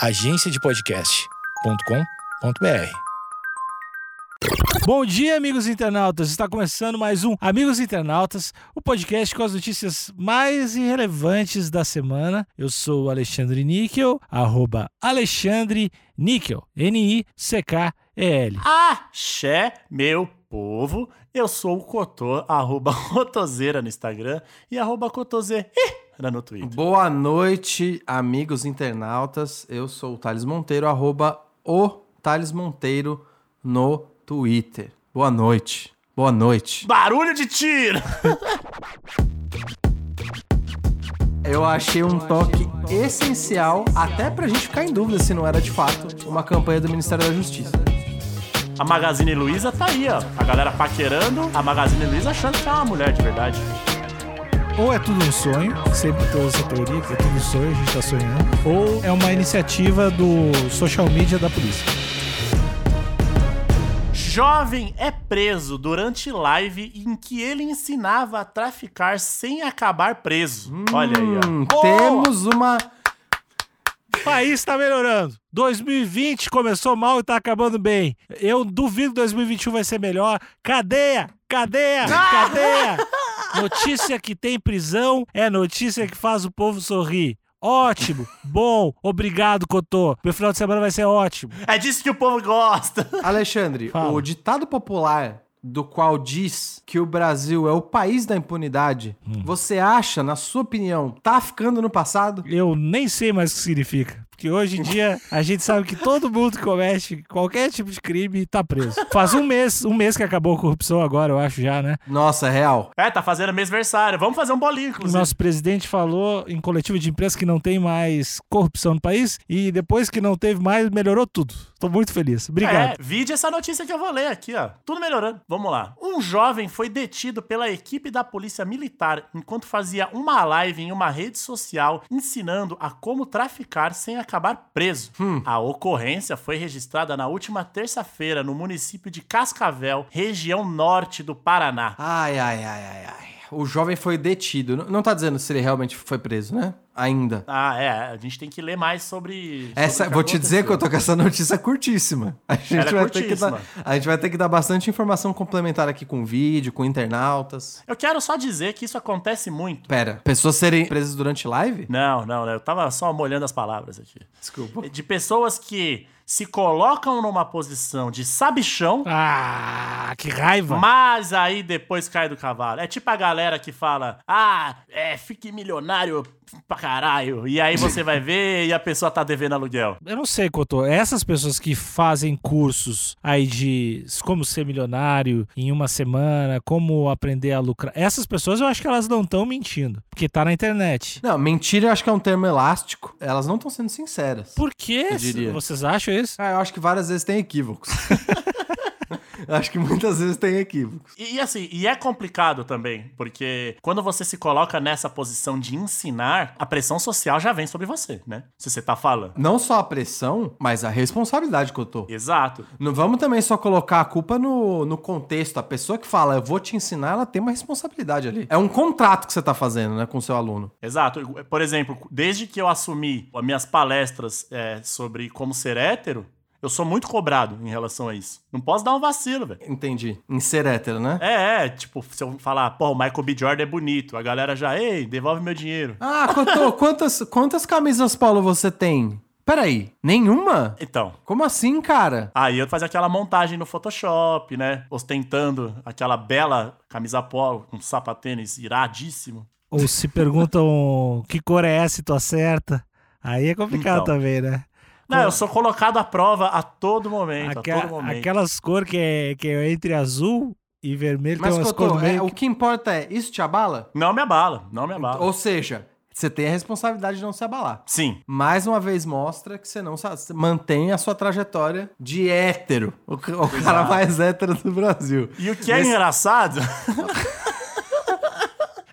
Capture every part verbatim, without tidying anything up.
agência de podcast ponto com ponto b r. Bom dia, amigos internautas! Está começando mais um Amigos Internautas, o podcast com as notícias mais irrelevantes da semana. Eu sou o Alexandre Nickel, arroba Alexandre Nickel, N I C K E L. Axé, meu povo! Eu sou o Cotô, arroba Cotoseira no Instagram e arroba Cotoseira no Twitter. Boa noite, amigos internautas. Eu sou o Thales Monteiro, arroba o Thales Monteiro no Twitter. Boa noite. Boa noite. Barulho de tiro! Eu achei um toque essencial, até pra gente ficar em dúvida se não era de fato uma campanha do Ministério da Justiça. A Magazine Luiza tá aí, ó. A galera paquerando, a Magazine Luiza achando que é uma mulher de verdade. Ou é tudo um sonho, sempre tem essa teoria que é tudo um sonho, a gente tá sonhando. Ou é uma iniciativa do social media da polícia. Jovem é preso durante live em que ele ensinava a traficar sem acabar preso. Hum, Olha aí, ó. Temos oh! uma... O país está melhorando. dois mil e vinte começou mal e tá acabando bem. Eu duvido que dois mil e vinte e um vai ser melhor. Cadeia! Cadeia! Cadeia! Notícia que tem prisão é notícia que faz o povo sorrir. Ótimo, bom, obrigado, Cotô. Meu final de semana vai ser ótimo. É disso que o povo gosta. Alexandre, fala. O ditado popular do qual diz que o Brasil é o país da impunidade, hum. você acha, na sua opinião, tá ficando no passado? Eu nem sei mais o que significa. Porque hoje em dia a gente sabe que todo mundo que comete qualquer tipo de crime tá preso. Faz um mês, um mês que acabou a corrupção agora, eu acho já, né? Nossa, é real. É, tá fazendo mêsversário. Vamos fazer um bolinho, inclusive. O nosso presidente falou em coletivo de imprensa que não tem mais corrupção no país e depois que não teve mais, melhorou tudo. Tô muito feliz. Obrigado. É, vide essa notícia que eu vou ler aqui, ó. Tudo melhorando. Vamos lá. Um jovem foi detido pela equipe da polícia militar enquanto fazia uma live em uma rede social ensinando a como traficar sem a acabar preso. Hum. A ocorrência foi registrada na última terça-feira no município de Cascavel, região norte do Paraná. Ai, ai, ai, ai, ai. O jovem foi detido. Não tá dizendo se ele realmente foi preso, né? Ainda. Ah, é. A gente tem que ler mais sobre... Essa, sobre vou te dizer que eu tô com essa notícia curtíssima. A gente, Era vai curtíssima. Ter que dar, a gente vai ter que dar bastante informação complementar aqui com vídeo, com internautas. Eu quero só dizer que isso acontece muito. Pera, pessoas serem presas durante live? Não, não. Eu tava só molhando as palavras aqui. Desculpa. De pessoas que se colocam numa posição de sabichão. Ah, que raiva! Mas aí depois cai do cavalo. É tipo a galera que fala, ah, é, fique milionário pra caralho. E aí você vai ver e a pessoa tá devendo aluguel. Eu não sei, Cotô. Essas pessoas que fazem cursos aí de como ser milionário em uma semana, como aprender a lucrar, essas pessoas eu acho que elas não estão mentindo, porque tá na internet. Não, mentira eu acho que é um termo elástico. Elas não estão sendo sinceras. Por quê? Vocês acham? Ah, eu acho que várias vezes tem equívocos. Acho que muitas vezes tem equívocos. E, e assim, e é complicado também, porque quando você se coloca nessa posição de ensinar, a pressão social já vem sobre você, né? Se você tá falando. Não só a pressão, mas a responsabilidade que eu tô. Exato. Não vamos também só colocar a culpa no, no contexto. A pessoa que fala, eu vou te ensinar, ela tem uma responsabilidade ali. É um contrato que você tá fazendo, né, com o seu aluno. Exato. Por exemplo, desde que eu assumi as minhas palestras é, sobre como ser hétero, eu sou muito cobrado em relação a isso. Não posso dar um vacilo, velho. Entendi. Em ser hétero, né? É, é. Tipo, se eu falar, pô, o Michael B. Jordan é bonito. A galera já, ei, devolve meu dinheiro. Ah, Cotô, quantas, quantas camisas Paulo você tem? Peraí, nenhuma? Então. Como assim, cara? Aí eu fazia aquela montagem no Photoshop, né? Ostentando aquela bela camisa Polo com sapatênis iradíssimo. Ou se perguntam que cor é essa e tu acerta. Aí é complicado então, também, né? Não, eu sou colocado à prova a todo momento, Aquela, a todo momento. Aquelas cores que é, que é entre azul e vermelho. Mas, tem umas Cotô, é, o que importa é, isso te abala? Não me abala, não me abala. Ou seja, você tem a responsabilidade de não se abalar. Sim. Mais uma vez mostra que você não se mantém a sua trajetória de hétero. O, o cara mais hétero do Brasil. E o que é Mas... engraçado...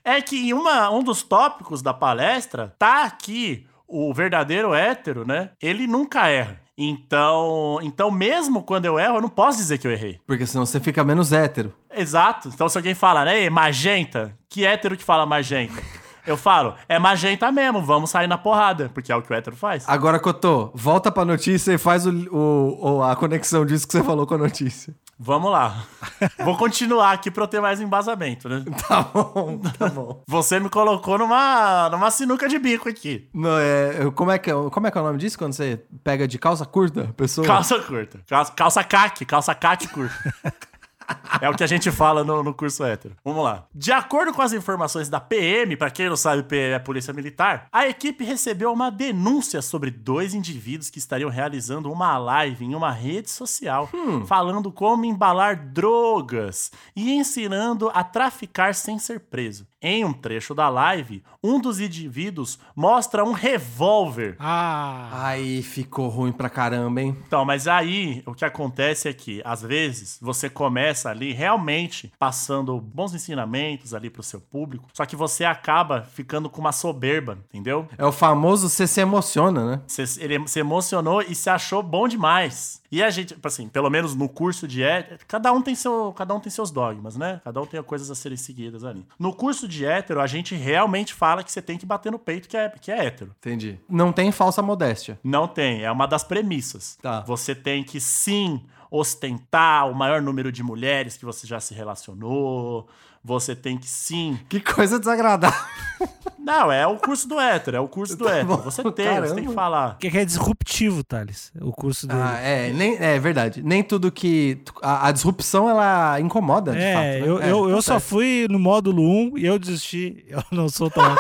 é que em uma, um dos tópicos da palestra tá aqui... O verdadeiro hétero, né? Ele nunca erra. Então, então, mesmo quando eu erro, eu não posso dizer que eu errei. Porque senão você fica menos hétero. Exato. Então, se alguém fala, né? Magenta. Que hétero que fala magenta? Eu falo, é magenta mesmo, vamos sair na porrada, porque é o que o hétero faz. Agora, Cotô, volta pra notícia e faz o, o, o, a conexão disso que você falou com a notícia. Vamos lá. Vou continuar aqui pra eu ter mais embasamento, né? Tá bom, tá bom. Você me colocou numa, numa sinuca de bico aqui. Não, é, como, é que, como é que é o nome disso quando você pega de calça curta, pessoa? Calça curta. Calça, calça caque, calça caque curta. É o que a gente fala no, no curso hétero. Vamos lá. De acordo com as informações da P M, pra quem não sabe, P M é a Polícia Militar, a equipe recebeu uma denúncia sobre dois indivíduos que estariam realizando uma live em uma rede social, hum. falando como embalar drogas e ensinando a traficar sem ser preso. Em um trecho da live, um dos indivíduos mostra um revólver. Ah, aí ficou ruim pra caramba, hein? Então, mas aí o que acontece é que, às vezes, você começa ali realmente passando bons ensinamentos ali pro seu público, só que você acaba ficando com uma soberba, entendeu? É o famoso você se emociona, né? Você, ele se emocionou e se achou bom demais. E a gente, assim, pelo menos no curso de hétero, cada um tem seu, cada um tem seus dogmas, né? Cada um tem coisas a serem seguidas ali. No curso de hétero, a gente realmente fala que você tem que bater no peito que é, que é hétero. Entendi. Não tem falsa modéstia. Não tem. É uma das premissas. Tá. Você tem que, sim, ostentar o maior número de mulheres que você já se relacionou. Você tem que, sim... Que coisa desagradável. Não, é o curso do hétero, é o curso do tá hétero. Bom. Você tem, Caramba. Você tem que falar. Que é disruptivo, Thales, o curso do... Ah, é, nem, é verdade. Nem tudo que... A, a disrupção, ela incomoda, de é, fato. Né? Eu, é, eu, eu só fui no módulo um e eu desisti. Eu não sou tão...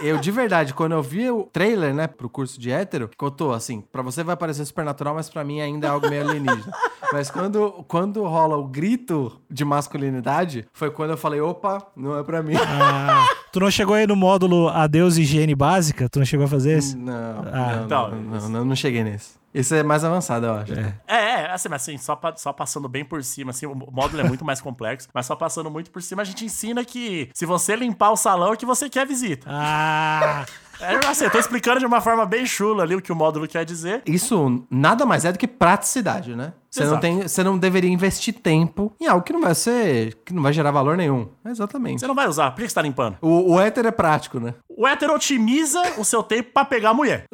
Eu, de verdade, quando eu vi o trailer, né, pro curso de hétero, Cotô, assim, pra você vai parecer supernatural, mas pra mim ainda é algo meio alienígena. Mas quando, quando rola o grito de masculinidade, foi quando eu falei, opa, não é pra mim. Ah, tu não chegou aí no módulo Adeus Higiene Básica? Tu não chegou a fazer esse? Não, ah, não, então, não, não, não, não cheguei nesse. Esse é mais avançado, eu acho. É, é assim, mas assim, só, só passando bem por cima, assim, o módulo é muito mais complexo, mas só passando muito por cima, a gente ensina que se você limpar o salão é que você quer visita. Ah... É, assim, eu tô explicando de uma forma bem chula ali o que o módulo quer dizer. Isso nada mais é do que praticidade, né? Você não, tem, você não deveria investir tempo em algo que não vai ser, que não vai gerar valor nenhum. Exatamente. Você não vai usar, por que você tá limpando? O, o hétero é prático, né? O hétero otimiza o seu tempo pra pegar a mulher.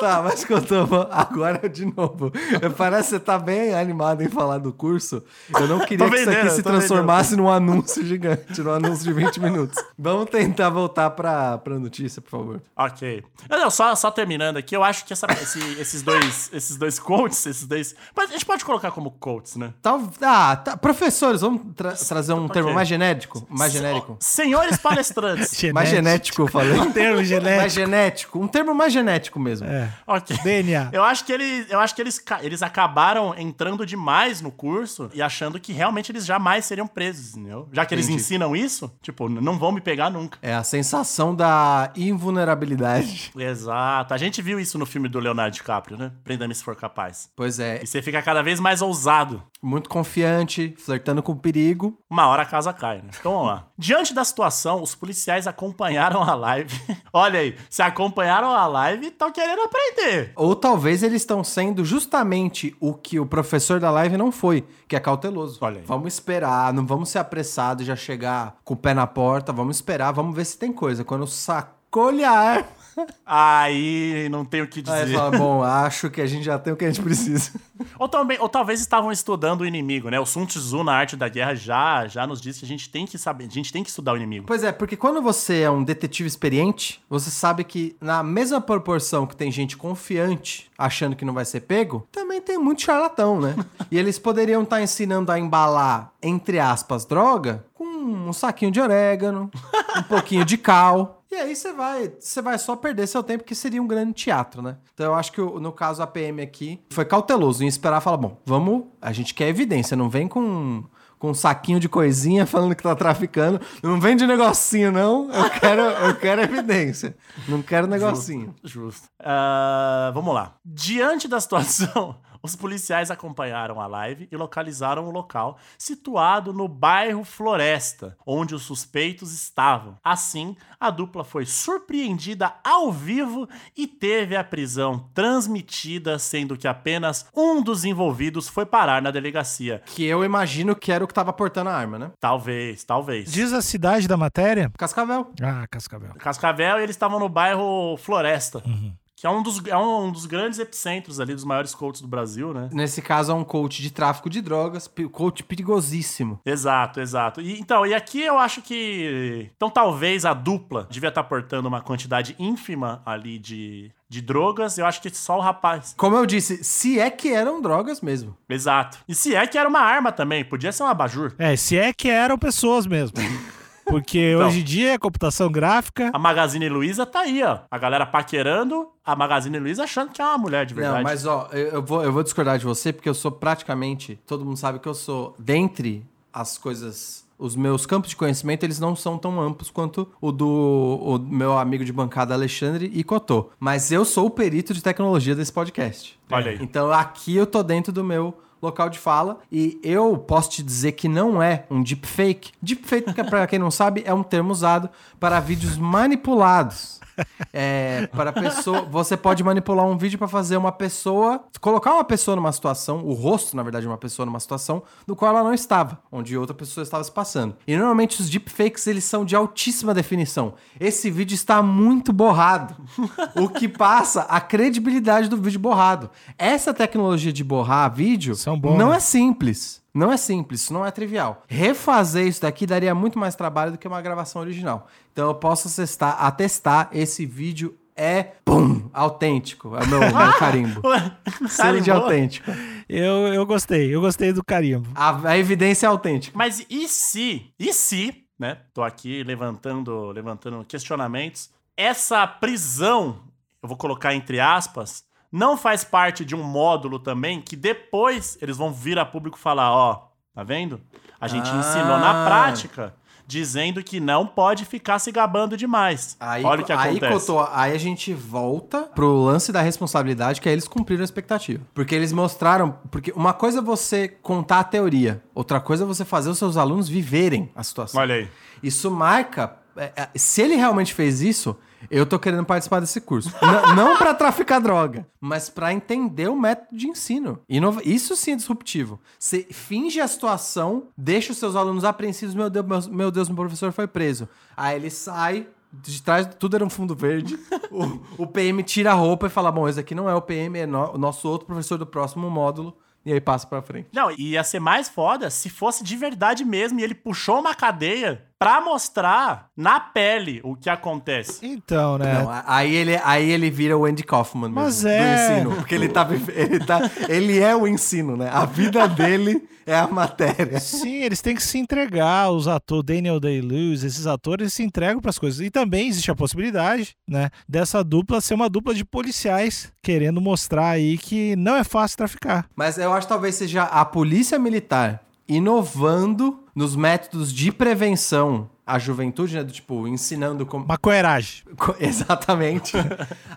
Tá, mas Cotô, agora de novo. Parece que você tá bem animado em falar do curso. Eu não queria que isso aqui se transformasse vendendo. num anúncio gigante, num anúncio de vinte minutos. Vamos tentar voltar pra, pra notícia, por favor. Ok. Não, não, só, só terminando aqui, eu acho que essa, esse, esses dois esses dois coaches, esses dois... Mas a gente pode colocar como coaches, né? Tá, ah, tá, professores, vamos tra- trazer um okay. termo mais genérico? Mais Sen- genérico. Senhores palestrantes. Genético. Mais genético, eu falei. Um termo genético. Mais genético. Um termo mais genético mesmo. É. Okay. D N A. Eu acho que, ele, eu acho que eles, eles acabaram entrando demais no curso e achando que realmente eles jamais seriam presos, entendeu? Já que Entendi. Eles ensinam isso, tipo, não vão me pegar nunca. É a sensação da invulnerabilidade. Exato. A gente viu isso no filme do Leonardo DiCaprio, né? Prenda-me se for capaz. Pois é. E você fica cada vez mais ousado. Muito confiante, flertando com o perigo. Uma hora a casa cai, né? Então vamos lá. Diante da situação, os policiais acompanharam a live. Olha aí, se acompanharam a live e estão querendo aprender. Ou talvez eles estão sendo justamente o que o professor da live não foi, que é cauteloso. Olha aí. Vamos esperar, não vamos ser apressados e já chegar com o pé na porta. Vamos esperar, vamos ver se tem coisa. Quando sacolhar... Aí não tem o que dizer. Aí fala, bom, acho que a gente já tem o que a gente precisa. Ou, também, ou talvez estavam estudando o inimigo, né? O Sun Tzu na Arte da Guerra já, já nos diz que a gente tem que saber, a gente tem que estudar o inimigo. Pois é, porque quando você é um detetive experiente, você sabe que na mesma proporção que tem gente confiante achando que não vai ser pego, também tem muito charlatão, né? E eles poderiam estar ensinando a embalar, entre aspas, droga, com um saquinho de orégano, um pouquinho de cal... E aí você vai, você vai só perder seu tempo, que seria um grande teatro, né? Então eu acho que no caso a P M aqui foi cauteloso em esperar e falar, bom, vamos, a gente quer evidência, não vem com, com um saquinho de coisinha falando que tá traficando, não vem de negocinho não, eu quero, eu quero evidência, não quero negocinho. Justo. Justo. Uh, vamos lá. Diante da situação... Os policiais acompanharam a live e localizaram o local, situado no bairro Floresta, onde os suspeitos estavam. Assim, a dupla foi surpreendida ao vivo e teve a prisão transmitida, sendo que apenas um dos envolvidos foi parar na delegacia. Que eu imagino que era o que estava portando a arma, né? Talvez, talvez. Diz a cidade da matéria? Cascavel. Ah, Cascavel. Cascavel, e eles estavam no bairro Floresta. Uhum. Que é um, dos, é um dos grandes epicentros ali, dos maiores coaches do Brasil, né? Nesse caso, é um coach de tráfico de drogas, coach perigosíssimo. Exato, exato. E, então, e aqui eu acho que... Então, talvez a dupla devia estar portando uma quantidade ínfima ali de... de drogas, eu acho que só o rapaz. Como eu disse, se é que eram drogas mesmo. Exato. E se é que era uma arma também, podia ser um abajur. É, se é que eram pessoas mesmo. Porque então, hoje em dia, a computação gráfica... A Magazine Luiza tá aí, ó. A galera paquerando, a Magazine Luiza achando que é uma mulher de verdade. Não, mas ó, eu vou, eu vou discordar de você, porque eu sou praticamente... Todo mundo sabe que eu sou, dentre as coisas... Os meus campos de conhecimento, eles não são tão amplos quanto o do o meu amigo de bancada Alexandre e Cotô. Mas eu sou o perito de tecnologia desse podcast. Olha aí. Então aqui eu tô dentro do meu... local de fala, e eu posso te dizer que não é um deepfake. Deepfake, para quem não sabe, é um termo usado para vídeos manipulados. É, para pessoa, você pode manipular um vídeo para fazer uma pessoa, colocar uma pessoa numa situação, o rosto, na verdade, de uma pessoa numa situação do qual ela não estava, onde outra pessoa estava se passando. E normalmente os deepfakes, eles são de altíssima definição. Esse vídeo está muito borrado, o que passa a credibilidade do vídeo borrado. Essa tecnologia de borrar vídeo são bons, não né? é simples. Não é simples, isso não é trivial. Refazer isso daqui daria muito mais trabalho do que uma gravação original. Então eu posso atestar, atestar esse vídeo é, pum, autêntico. É o meu, meu carimbo. Selo de autêntico. Eu, eu gostei, eu gostei do carimbo. A, a evidência é autêntica. Mas e se, e se, né? Tô aqui levantando, levantando questionamentos. Essa prisão, eu vou colocar entre aspas, não faz parte de um módulo também que depois eles vão vir a público falar, ó, tá vendo? A gente ah. ensinou na prática, dizendo que não pode ficar se gabando demais. Aí, olha o que aí, acontece. Cotô, aí a gente volta pro lance da responsabilidade, que é eles cumpriram a expectativa. Porque eles mostraram... Porque uma coisa é você contar a teoria, outra coisa é você fazer os seus alunos viverem a situação. Olha aí. Isso marca... Se ele realmente fez isso... Eu tô querendo participar desse curso. N- não pra traficar droga, mas pra entender o método de ensino. Inova- isso sim é disruptivo. Você finge a situação, deixa os seus alunos apreensivos. Meu Deus, meu, meu Deus, meu professor foi preso. Aí ele sai... De trás, tudo era um fundo verde. o, o P M tira a roupa e fala, bom, esse aqui não é o P M, é no- o nosso outro professor do próximo módulo. E aí passa pra frente. Não, ia ser mais foda se fosse de verdade mesmo e ele puxou uma cadeia pra mostrar na pele o que acontece. Então, né? Não, aí, ele, aí ele vira o Andy Kaufman mesmo. Mas é. Do ensino. Porque ele tá, ele tá... Ele é o ensino, né? A vida dele é a matéria. Sim, eles têm que se entregar. Os atores, Daniel Day-Lewis, esses atores se entregam pras coisas. E também existe a possibilidade, né? Dessa dupla ser uma dupla de policiais querendo mostrar aí que não é fácil traficar. Mas eu acho que talvez seja a polícia militar inovando nos métodos de prevenção à juventude, né? Do tipo, ensinando como... Macoeragem. Co- exatamente.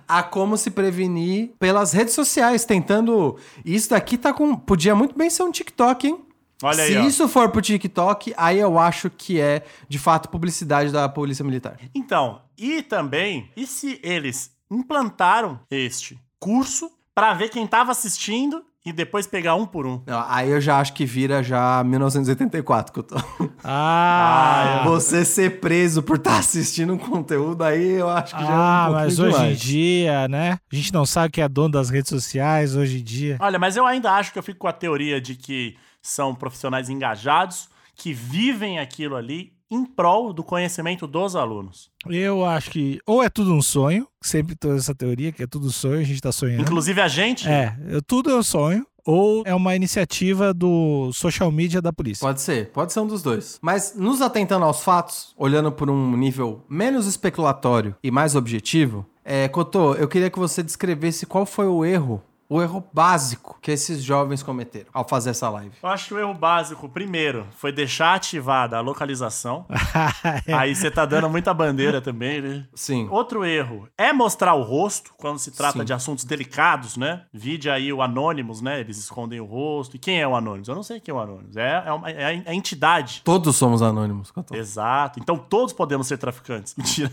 A como se prevenir pelas redes sociais, tentando... Isso daqui tá com... Podia muito bem ser um TikTok, hein? Olha aí, se ó. Isso for pro TikTok, aí eu acho que é, de fato, publicidade da polícia militar. Então, e também, e se eles implantaram este curso pra ver quem tava assistindo... E depois pegar um por um. Não, aí eu já acho que vira já mil novecentos e oitenta e quatro que eu tô. Ah! Você ser preso por estar tá assistindo um conteúdo, aí eu acho que ah, já é um pouquinho demais. Ah, mas hoje em dia, né? A gente não sabe quem é dono das redes sociais hoje em dia. Olha, mas eu ainda acho que eu fico com a teoria de que são profissionais engajados, que vivem aquilo ali em prol do conhecimento dos alunos. Eu acho que ou é tudo um sonho, sempre toda essa teoria que é tudo sonho, a gente tá sonhando. Inclusive a gente? É, tudo é um sonho, ou é uma iniciativa do social media da polícia. Pode ser, pode ser um dos dois. Mas nos atentando aos fatos, olhando por um nível menos especulatório e mais objetivo, é, Cotô, eu queria que você descrevesse qual foi o erro o erro básico que esses jovens cometeram ao fazer essa live? Eu acho que o erro básico, primeiro, foi deixar ativada a localização. é. Aí você tá dando muita bandeira também, né? Sim. Outro erro é mostrar o rosto quando se trata Sim. de assuntos delicados, né? Vide aí o Anonymous, né? Eles escondem o rosto. E quem é o Anonymous? Eu não sei quem é o Anonymous. É, é, uma, é a entidade. Todos somos anônimos. Cotô. Exato. Então todos podemos ser traficantes. Mentira.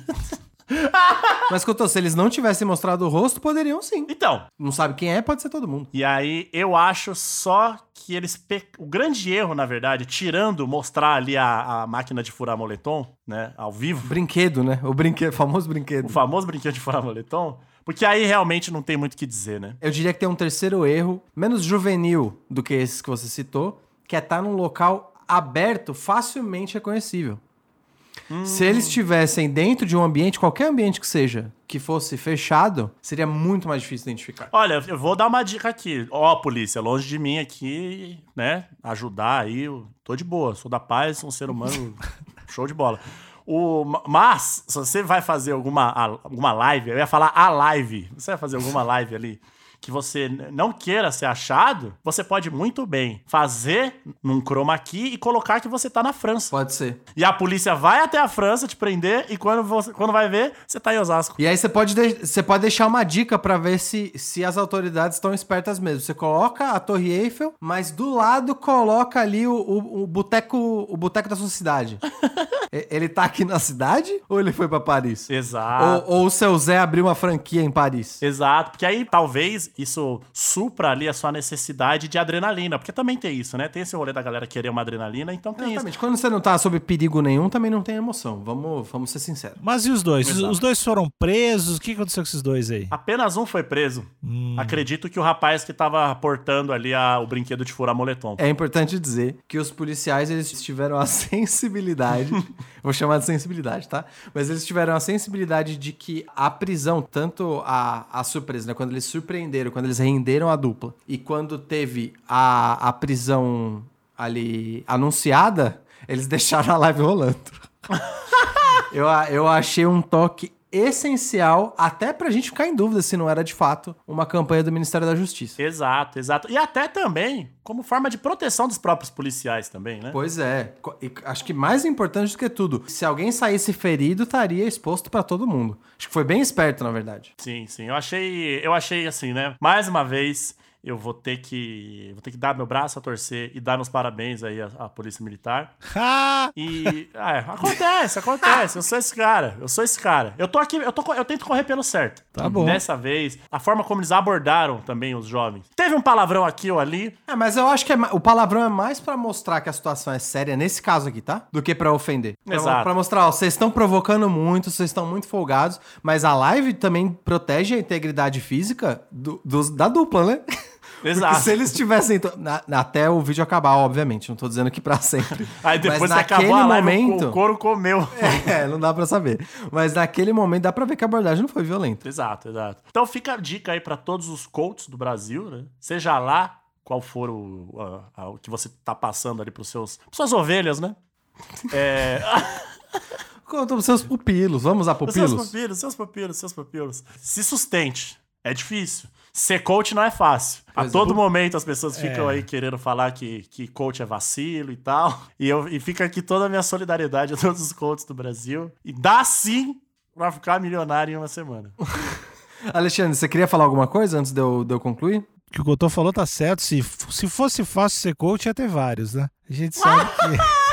Mas, Cotô, se eles não tivessem mostrado o rosto, poderiam sim. Então. Não sabe quem é, pode ser todo mundo. E aí, eu acho só que eles... Pe... O grande erro, na verdade, tirando mostrar ali a, a máquina de furar moletom, né? Ao vivo. Brinquedo, né? O brinquedo, famoso brinquedo. O famoso brinquedo de furar moletom. Porque aí realmente não tem muito o que dizer, né? Eu diria que tem um terceiro erro, menos juvenil do que esses que você citou, que é estar num local aberto, facilmente reconhecível. Hum. Se eles estivessem dentro de um ambiente, qualquer ambiente que seja, que fosse fechado, seria muito mais difícil identificar. Olha, eu vou dar uma dica aqui. Ó, oh, polícia, longe de mim aqui, né? Ajudar aí. Eu tô de boa, sou da paz, sou um ser humano show de bola. O, mas, se você vai fazer alguma, alguma live, eu ia falar a live. Você vai fazer alguma live ali que você não queira ser achado, você pode muito bem fazer num chroma key e colocar que você tá na França. Pode ser. E a polícia vai até a França te prender e quando, você, quando vai ver, você tá em Osasco. E aí você pode, de- você pode deixar uma dica pra ver se, se as autoridades estão espertas mesmo. Você coloca a Torre Eiffel, mas do lado coloca ali o, o, o, boteco, o boteco da sua cidade. Ele tá aqui na cidade ou ele foi pra Paris? Exato. Ou, ou o seu Zé abriu uma franquia em Paris? Exato, porque aí talvez isso supra ali a sua necessidade de adrenalina, porque também tem isso, né? Tem esse rolê da galera querer uma adrenalina, então tem Exatamente. Isso. Quando você não tá sob perigo nenhum, também não tem emoção, vamos, vamos ser sinceros. Mas e os dois? Exato. Os dois foram presos? O que aconteceu com esses dois aí? Apenas um foi preso. Hum. Acredito que o rapaz que tava portando ali a, o brinquedo de furar moletom. É importante dizer que os policiais, eles tiveram a sensibilidade, vou chamar de sensibilidade, tá? Mas eles tiveram a sensibilidade de que a prisão, tanto a, a surpresa, né? Quando eles surpreenderam, quando eles renderam a dupla e quando teve a, a prisão ali anunciada, eles deixaram a live rolando. eu, eu achei um toque essencial, até pra gente ficar em dúvida se não era de fato uma campanha do Ministério da Justiça. Exato, exato. E até também como forma de proteção dos próprios policiais também, né? Pois é. E acho que mais importante do que tudo, se alguém saísse ferido, estaria exposto pra todo mundo. Acho que foi bem esperto, na verdade. Sim, sim. Eu achei, eu achei assim, né? Mais uma vez, eu vou ter que vou ter que dar meu braço a torcer e dar meus parabéns aí à, à Polícia Militar. E é, acontece, acontece. Eu sou esse cara, eu sou esse cara. Eu tô aqui, eu, tô, eu tento correr pelo certo. Tá bom. Dessa vez, a forma como eles abordaram também os jovens. Teve um palavrão aqui ou ali. É, mas eu acho que é, o palavrão é mais pra mostrar que a situação é séria, nesse caso aqui, tá? Do que pra ofender. Então, exato. Pra mostrar, ó, vocês estão provocando muito, vocês estão muito folgados, mas a live também protege a integridade física do, do, da dupla, né? Exato. Se eles tivessem... Na, até o vídeo acabar, obviamente. Não tô dizendo que pra sempre. Aí depois mas naquele acabou a live, momento, o couro comeu. É, não dá pra saber. Mas naquele momento dá pra ver que a abordagem não foi violenta. Exato, exato. Então fica a dica aí pra todos os coaches do Brasil, né? Seja lá qual for o, a, a, o que você tá passando ali pros seus... Pros suas ovelhas, né? É... Conta os seus pupilos. Vamos a pupilos? Os seus pupilos, seus pupilos, seus pupilos. Se sustente. É difícil. Ser coach não é fácil. Pois a todo é. momento as pessoas ficam é. aí querendo falar que, que coach é vacilo e tal. E, eu, e fica aqui toda a minha solidariedade a todos os coaches do Brasil. E dá sim pra ficar milionário em uma semana. Alexandre, você queria falar alguma coisa antes de eu, de eu concluir? O que o Cotô falou tá certo. Se, se fosse fácil ser coach, ia ter vários, né? A gente sabe que...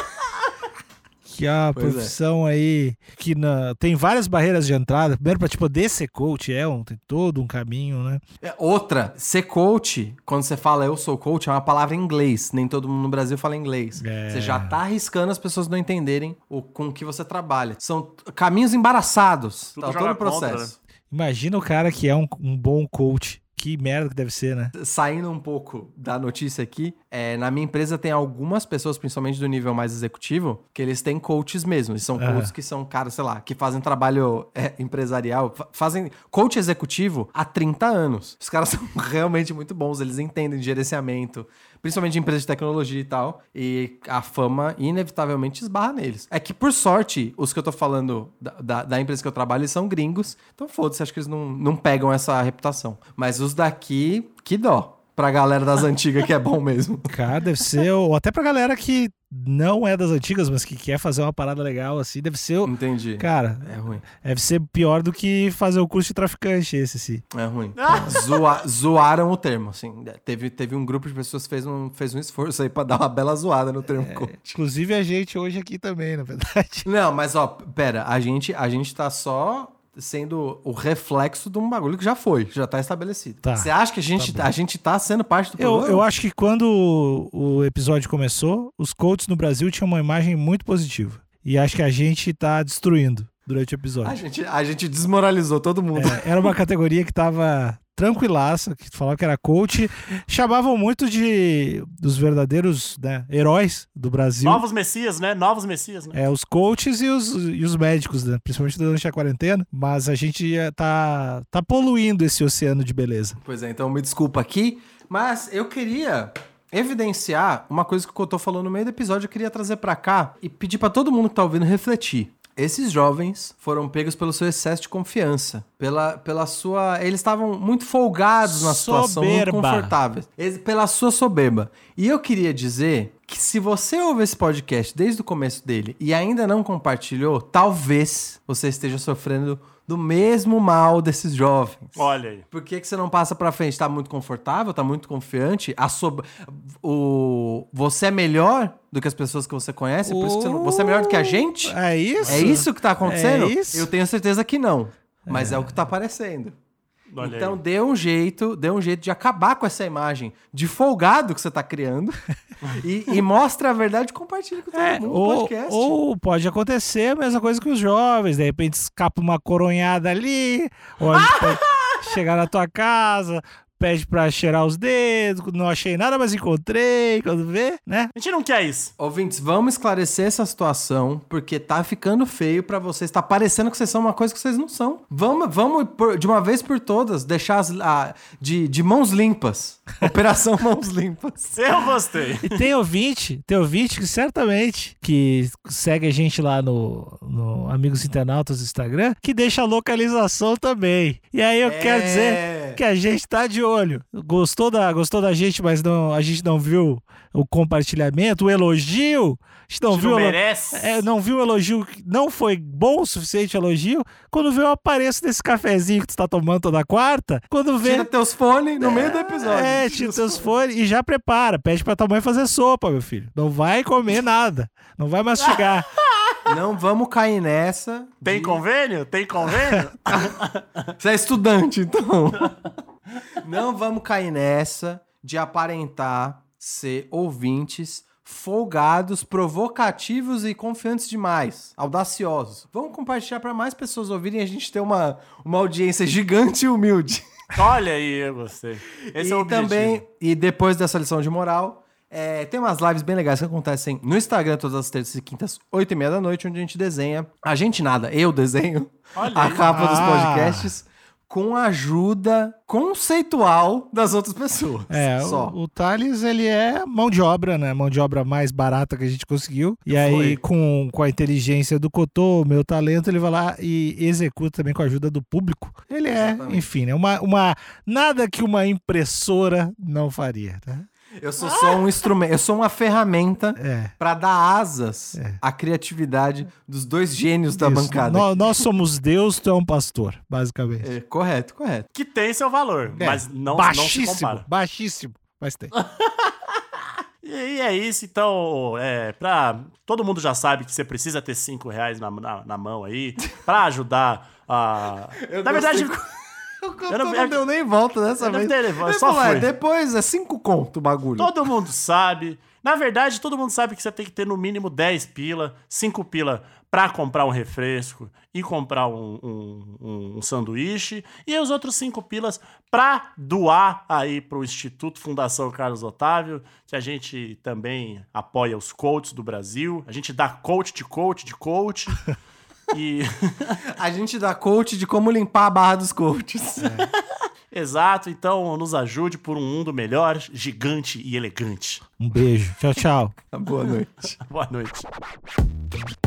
que é uma pois profissão é. aí que na, tem várias barreiras de entrada. Primeiro, para te poder ser coach, é um, tem todo um caminho, né? É, outra, ser coach, quando você fala eu sou coach, é uma palavra em inglês. Nem todo mundo no Brasil fala inglês. É. Você já tá arriscando as pessoas não entenderem o, com o que você trabalha. São caminhos embaraçados. Tudo tá, todo o processo. Contra, né? Imagina o cara que é um, um bom coach. Que merda que deve ser, né? Saindo um pouco da notícia aqui, é, na minha empresa tem algumas pessoas, principalmente do nível mais executivo, que eles têm coaches mesmo. Eles são ah. coaches que são, cara, sei lá, que fazem trabalho é, empresarial, fazem coach executivo há trinta anos. Os caras são realmente muito bons, eles entendem de gerenciamento, principalmente de empresas de tecnologia e tal, e a fama inevitavelmente esbarra neles. É que, por sorte, os que eu tô falando da, da, da empresa que eu trabalho, eles são gringos, então foda-se, acho que eles não, não pegam essa reputação. Mas os daqui, que dó. Pra galera das antigas que é bom mesmo. Cara, deve ser... Ou até pra galera que não é das antigas, mas que quer fazer uma parada legal, assim, deve ser... Entendi. Cara, é ruim. Deve ser pior do que fazer o curso de traficante esse, assim. É ruim. Ah. Zoa, zoaram o termo, assim. Teve, teve um grupo de pessoas que fez um, fez um esforço aí pra dar uma bela zoada no termo é, coach. Inclusive a gente hoje aqui também, na verdade. Não, mas ó, pera. A gente, a gente tá só... sendo o reflexo de um bagulho que já foi, já tá estabelecido. Tá, você acha que a gente tá, a gente tá sendo parte do problema? Eu, eu acho que quando o episódio começou, os coaches no Brasil tinham uma imagem muito positiva. E acho que a gente tá destruindo durante o episódio. A gente, a gente desmoralizou todo mundo. É, era uma categoria que tava tranquilaça, que falava que era coach. Chamavam muito de dos verdadeiros, né, heróis do Brasil. Novos messias, né? Novos messias, né? É, os coaches e os, e os médicos, né? Principalmente durante a quarentena. Mas a gente tá, tá poluindo esse oceano de beleza. Pois é, então me desculpa aqui. Mas eu queria... evidenciar uma coisa que o Cotô falou no meio do episódio, eu queria trazer pra cá e pedir pra todo mundo que tá ouvindo refletir. Esses jovens foram pegos pelo seu excesso de confiança, pela, pela sua... Eles estavam muito folgados na situação, muito confortáveis. Pela sua soberba. E eu queria dizer que se você ouve esse podcast desde o começo dele e ainda não compartilhou, talvez você esteja sofrendo... do mesmo mal desses jovens. Olha aí. Por que, que você não passa pra frente? Tá muito confortável? Tá muito confiante? A sob... o... Você é melhor do que as pessoas que você conhece? Uh, por isso que você, não... você é melhor do que a gente? É isso? É isso que tá acontecendo? É isso? Eu tenho certeza que não. Mas é, é o que tá aparecendo. Olha então aí. dê um jeito, dê um jeito de acabar com essa imagem de folgado que você tá criando e, e mostra a verdade e compartilha com todo é, mundo ou, no podcast. Ou pode acontecer a mesma coisa que os jovens, de repente escapa uma coronhada ali, ou a gente pode chegar na tua casa, pede pra cheirar os dedos, não achei nada, mas encontrei, quando vê, né? A gente não quer isso. Ouvintes, vamos esclarecer essa situação, porque tá ficando feio pra vocês, tá parecendo que vocês são uma coisa que vocês não são. Vamos, vamos por, de uma vez por todas, deixar as, a, de, de mãos limpas. Operação Mãos Limpas. Eu gostei. E tem ouvinte, tem ouvinte que certamente, que segue a gente lá no, no Amigos Internautas do Instagram, que deixa a localização também. E aí eu é... quero dizer que a gente tá de olho. Gostou da, gostou da gente, mas não, a gente não viu o compartilhamento, o elogio. A gente não, a gente viu, não merece. É, não viu o elogio, não foi bom o suficiente elogio. Quando vê o apareço desse cafezinho que tu tá tomando toda quarta, quando vê... Tira teus fones no é... meio do episódio. É, tira teus fones e já prepara. Pede pra tua mãe fazer sopa, meu filho. Não vai comer nada. Não vai mastigar. Não vamos cair nessa. De... Tem convênio? Tem convênio? Você é estudante, então. Não vamos cair nessa de aparentar ser ouvintes folgados, provocativos e confiantes demais, audaciosos. Vamos compartilhar para mais pessoas ouvirem e a gente ter uma, uma audiência gigante e humilde. Olha aí, eu gostei. Esse e é o objetivo. Também, e depois dessa lição de moral, é, tem umas lives bem legais que acontecem no Instagram todas as terças e quintas, oito e meia da noite, onde a gente desenha. A gente nada, eu desenho Olha a aí. capa ah. dos podcasts com a ajuda conceitual das outras pessoas. É, Só. O, o Thales, ele é mão de obra, né? Mão de obra mais barata que a gente conseguiu. E Foi. aí, com, com a inteligência do Cotô, o meu talento, ele vai lá e executa também com a ajuda do público. Ele é, Exatamente. enfim, né? Uma, uma, nada que uma impressora não faria, tá? Eu sou só um instrumento, eu sou uma ferramenta é. para dar asas é. à criatividade dos dois gênios Isso. da bancada. Nós, nós somos Deus, tu é um pastor, basicamente. É, correto, correto. Que tem seu valor, é. mas não, baixíssimo, não se compara. Baixíssimo, mas tem. E é isso, então, é, pra, todo mundo já sabe que você precisa ter cinco reais na, na, na mão aí, pra ajudar a... Eu na verdade... Sei. O Cotô não, não deu nem volta dessa vez. Dele, só lá, depois é cinco conto o bagulho. Todo mundo sabe. Na verdade, todo mundo sabe que você tem que ter no mínimo dez pila, cinco pila pra comprar um refresco e comprar um, um, um, um sanduíche. E os outros cinco pilas pra doar aí pro Instituto Fundação Carlos Otávio, que a gente também apoia os coaches do Brasil. A gente dá coach de coach de coach. E... a gente dá coach de como limpar a barra dos coaches. É. Exato, então nos ajude por um mundo melhor, gigante e elegante. Um beijo, tchau, tchau. Boa noite. Boa noite.